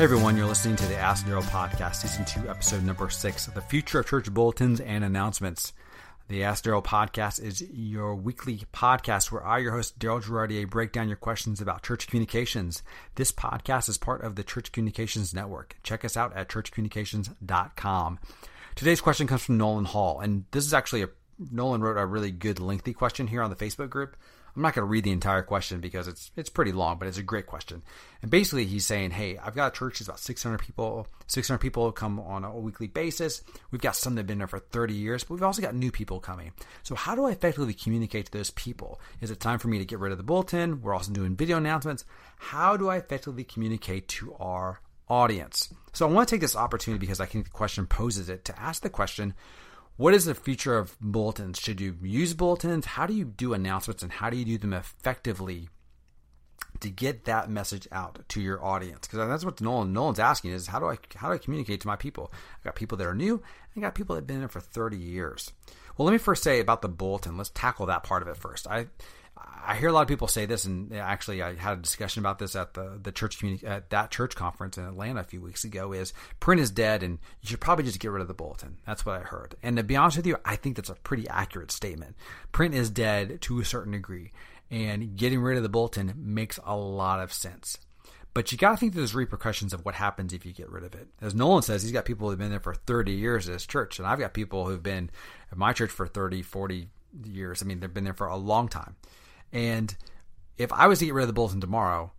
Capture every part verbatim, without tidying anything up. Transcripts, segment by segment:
Hey everyone, you're listening to the Ask Daryl podcast, season two, episode number six, the future of church bulletins and announcements. The Ask Daryl podcast is your weekly podcast where I, your host, Daryl Girardier, break down your questions about church communications. This podcast is part of the Church Communications Network. Check us out at church communications dot com. Today's question comes from Nolan Hall, and this is actually a Nolan wrote a really good lengthy question here on the Facebook group. I'm not going to read the entire question because it's it's pretty long, but it's a great question. And basically he's saying, hey, I've got a church that's about six hundred people. six hundred people come on a weekly basis. We've got some that have been there for thirty years, but we've also got new people coming. So how do I effectively communicate to those people? Is it time for me to get rid of the bulletin? We're also doing video announcements. How do I effectively communicate to our audience? So I want to take this opportunity because I think the question poses it to ask the question, what is the future of bulletins? Should you use bulletins? How do you do announcements and how do you do them effectively to get that message out to your audience? Because that's what Nolan, Nolan's asking is, how do I how do I communicate to my people? I've got people that are new. I've got people that have been in it for thirty years. Well, let me first say about the bulletin. Let's tackle that part of it first. I I hear a lot of people say this, and actually I had a discussion about this at the, the church communi- at that church conference in Atlanta a few weeks ago, is print is dead and you should probably just get rid of the bulletin. That's what I heard. And to be honest with you, I think that's a pretty accurate statement. Print is dead to a certain degree, and getting rid of the bulletin makes a lot of sense. But you got to think there's repercussions of what happens if you get rid of it. As Nolan says, he's got people who have been there for thirty years at his church, and I've got people who have been at my church for thirty, forty years. I mean, they've been there for a long time. And if I was to get rid of the bulletin tomorrow,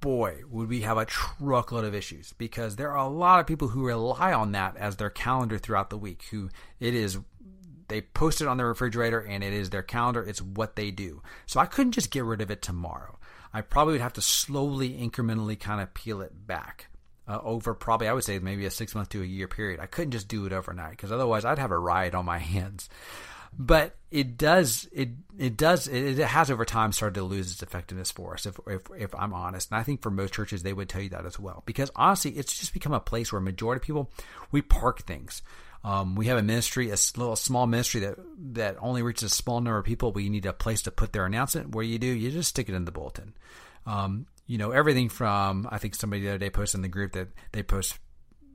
boy, would we have a truckload of issues, because there are a lot of people who rely on that as their calendar throughout the week, who it is, they post it on their refrigerator and it is their calendar. It's what they do. So I couldn't just get rid of it tomorrow. I probably would have to slowly, incrementally kind of peel it back uh, over probably, I would say maybe a six month to a year period. I couldn't just do it overnight because otherwise I'd have a riot on my hands. But it does, it it does, it, it has over time started to lose its effectiveness for us, if, if if I'm honest. And I think for most churches, they would tell you that as well. Because honestly, it's just become a place where a majority of people, we park things. Um, we have a ministry, a little small ministry that, that only reaches a small number of people. We need a place to put their announcement. What do you do? You just stick it in the bulletin. Um, you know, everything from, I think somebody the other day posted in the group that they post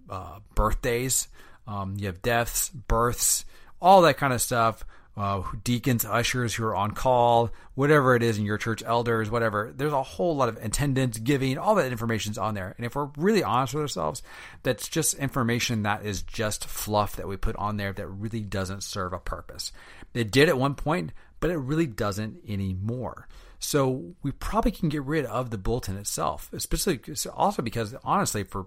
uh, birthdays. Um, you have deaths, births, all that kind of stuff, uh, deacons, ushers who are on call, whatever it is in your church, elders, whatever. There's a whole lot of attendance, giving, all that information's on there. And if we're really honest with ourselves, that's just information that is just fluff that we put on there that really doesn't serve a purpose. It did at one point, but it really doesn't anymore. So we probably can get rid of the bulletin itself, especially also because honestly for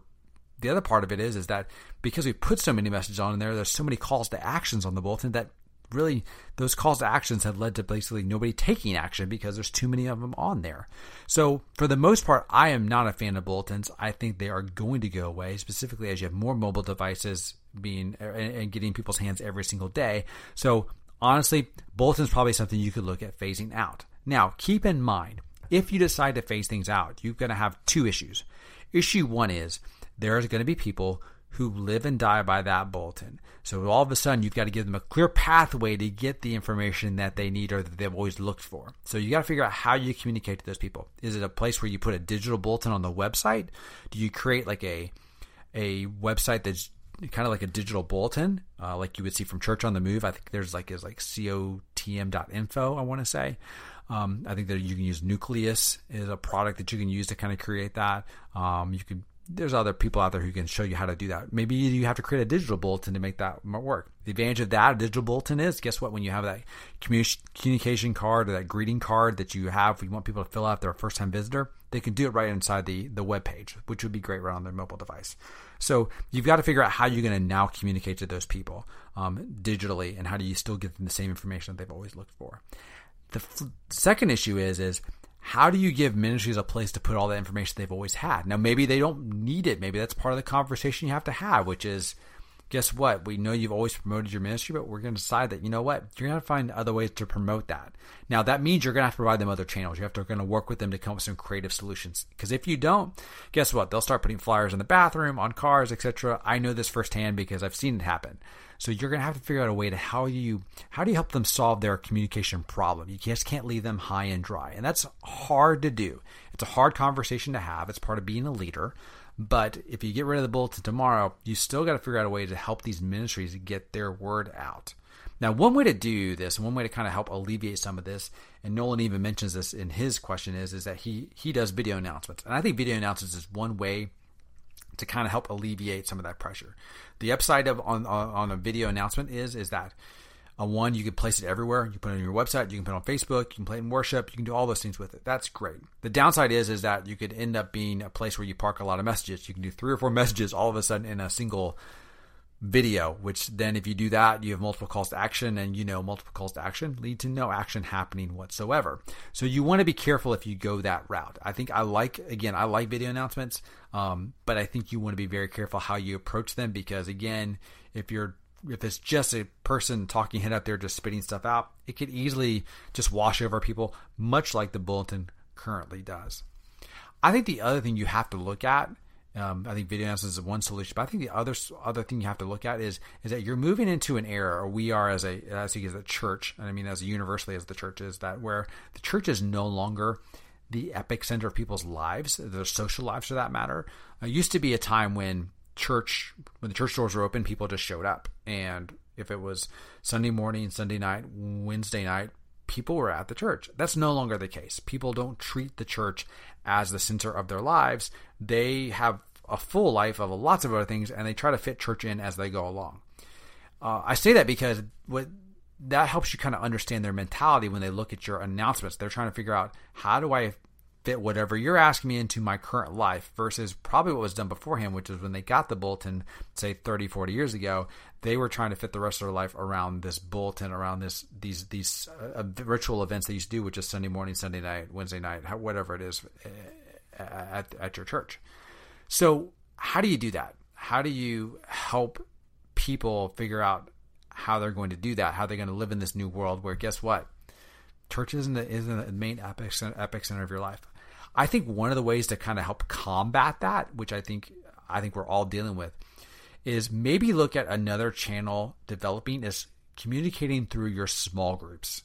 the other part of it is, is that because we put so many messages on in there, there's so many calls to actions on the bulletin that really those calls to actions have led to basically nobody taking action because there's too many of them on there. So for the most part, I am not a fan of bulletins. I think they are going to go away, specifically as you have more mobile devices being and getting people's hands every single day. So honestly, bulletins probably something you could look at phasing out. Now, keep in mind, if you decide to phase things out, you're going to have two issues. Issue one is, there's going to be people who live and die by that bulletin. So all of a sudden, you've got to give them a clear pathway to get the information that they need or that they've always looked for. So you got to figure out how you communicate to those people. Is it a place where you put a digital bulletin on the website? Do you create like a a website that's kind of like a digital bulletin, uh, like you would see from Church on the Move? I think there's like is like C O T M dot info, I want to say. Um, I think that you can use Nucleus is a product that you can use to kind of create that. Um, you could There's other people out there who can show you how to do that. Maybe you have to create a digital bulletin to make that work. The advantage of that digital bulletin is, guess what? When you have that communication card or that greeting card that you have, you want people to fill out their first-time visitor, they can do it right inside the, the web page, which would be great right on their mobile device. So you've got to figure out how you're going to now communicate to those people um, digitally, and how do you still give them the same information that they've always looked for. The f- second issue is is how do you give ministries a place to put all the information they've always had? Now, maybe they don't need it. Maybe that's part of the conversation you have to have, which is, guess what? We know you've always promoted your ministry, but we're going to decide that, you know what? You're going to have to find other ways to promote that. Now, that means you're going to have to provide them other channels. You have to going to work with them to come up with some creative solutions. Because if you don't, guess what? They'll start putting flyers in the bathroom, on cars, et cetera. I know this firsthand because I've seen it happen. So you're going to have to figure out a way to how you how do you help them solve their communication problem. You just can't leave them high and dry. And that's hard to do. It's a hard conversation to have. It's part of being a leader. But if you get rid of the bulletin tomorrow, you still got to figure out a way to help these ministries get their word out. Now, one way to do this, one way to kind of help alleviate some of this, and Nolan even mentions this in his question, is, is that he, he does video announcements. And I think video announcements is one way to kind of help alleviate some of that pressure. The upside of on, on a video announcement is, is that, uh, one, you can place it everywhere. You can put it on your website. You can put it on Facebook. You can play it in worship. You can do all those things with it. That's great. The downside is, is that you could end up being a place where you park a lot of messages. You can do three or four messages all of a sudden in a single video, which then if you do that, you have multiple calls to action, and you know multiple calls to action lead to no action happening whatsoever. So you want to be careful if you go that route. I think I like, again, I like video announcements, um, but I think you want to be very careful how you approach them, because again, if you're if it's just a person talking head up there just spitting stuff out, it could easily just wash over people, much like the bulletin currently does. I think the other thing you have to look at, Um, I think video analysis is one solution, but I think the other other thing you have to look at is is that you're moving into an era, or we are as a as a church, and I mean as universally as the church is, that where the church is no longer the epicenter of people's lives, their social lives for that matter. It used to be a time when church, when the church doors were open, people just showed up, and if it was Sunday morning, Sunday night, Wednesday night, people were at the church. That's no longer the case. People don't treat the church as the center of their lives. They have a full life of lots of other things, and they try to fit church in as they go along. Uh, I say that because what that helps you kind of understand their mentality when they look at your announcements. They're trying to figure out, how do I fit whatever you're asking me into my current life, versus probably what was done beforehand, which is when they got the bulletin, say thirty, forty years ago, they were trying to fit the rest of their life around this bulletin, around this, these, these uh, ritual events they used to do, which is Sunday morning, Sunday night, Wednesday night, whatever it is at, at your church. So how do you do that? How do you help people figure out how they're going to do that? How they're going to live in this new world where, guess what? Church isn't the, isn't the main epic center, epic center of your life. I think one of the ways to kind of help combat that, which I think I think we're all dealing with, is maybe look at another channel developing is communicating through your small groups.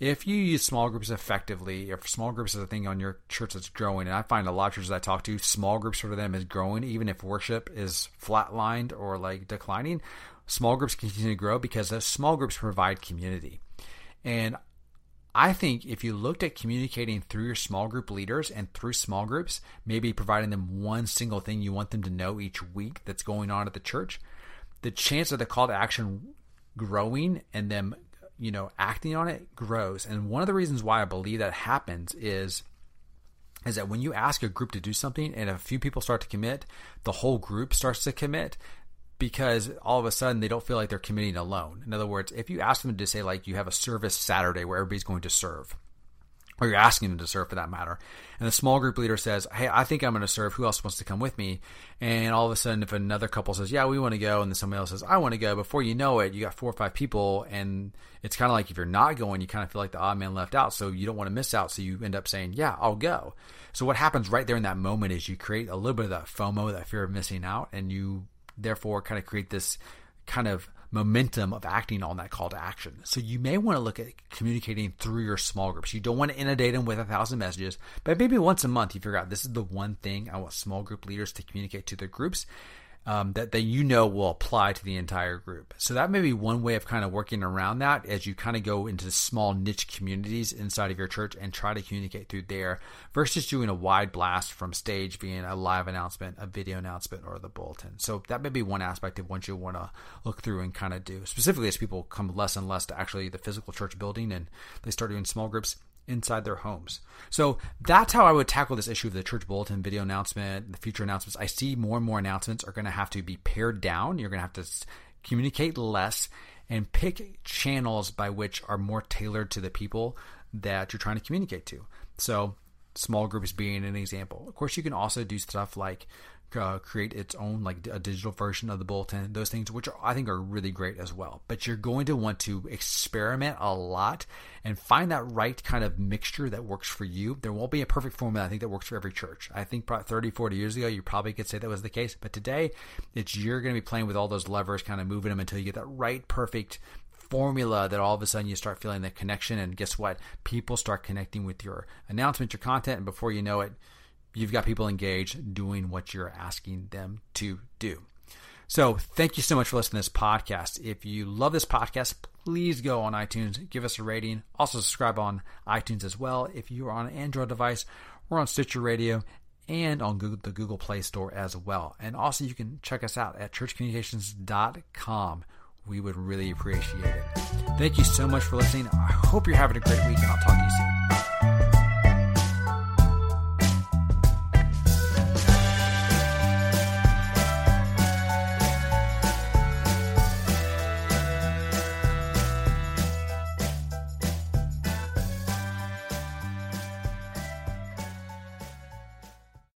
If you use small groups effectively, if small groups is a thing on your church that's growing, and I find a lot of churches I talk to, small groups for them is growing, even if worship is flatlined or like declining, small groups continue to grow because those small groups provide community. And I think if you looked at communicating through your small group leaders and through small groups, maybe providing them one single thing you want them to know each week that's going on at the church, the chance of the call to action growing and them, you know, acting on it grows. And one of the reasons why I believe that happens is, is that when you ask a group to do something and a few people start to commit, the whole group starts to commit, because all of a sudden they don't feel like they're committing alone. In other words, if you ask them to say, like, you have a service Saturday where everybody's going to serve, or you're asking them to serve for that matter, and the small group leader says, hey, I think I'm going to serve. Who else wants to come with me? And all of a sudden, if another couple says, yeah, we want to go, and then somebody else says, I want to go, before you know it, you got four or five people, and it's kind of like if you're not going, you kind of feel like the odd man left out, so you don't want to miss out, so you end up saying, yeah, I'll go. So what happens right there in that moment is you create a little bit of that FOMO, that fear of missing out, and you therefore kind of create this kind of momentum of acting on that call to action. So you may want to look at communicating through your small groups. You don't want to inundate them with a thousand messages, but maybe once a month you figure out, this is the one thing I want small group leaders to communicate to their groups um, that they, you know, will apply to the entire group. So that may be one way of kind of working around that as you kind of go into small niche communities inside of your church and try to communicate through there, versus doing a wide blast from stage being a live announcement, a video announcement, or the bulletin. So that may be one aspect of what you want to look through and kind of do, specifically as people come less and less to actually the physical church building and they start doing small groups inside their homes. So that's how I would tackle this issue of the church bulletin, video announcement, the future announcements. I see more and more announcements are going to have to be pared down. You're going to have to communicate less and pick channels by which are more tailored to the people that you're trying to communicate to. So small groups being an example. Of course, you can also do stuff like Uh, create its own, like a digital version of the bulletin, those things, which are, I think, are really great as well. But you're going to want to experiment a lot and find that right kind of mixture that works for you. There won't be a perfect formula, I think, that works for every church. I think probably thirty, forty years ago, you probably could say that was the case. But today, it's you're going to be playing with all those levers, kind of moving them until you get that right, perfect formula that all of a sudden you start feeling the connection. And guess what? People start connecting with your announcement, your content, and before you know it, you've got people engaged doing what you're asking them to do. So thank you so much for listening to this podcast. If you love this podcast, please go on iTunes, give us a rating. Also subscribe on iTunes as well. If you're on an Android device, we're on Stitcher Radio and on Google, the Google Play Store as well. And also you can check us out at church communications dot com. We would really appreciate it. Thank you so much for listening. I hope you're having a great week, and I'll talk to you soon.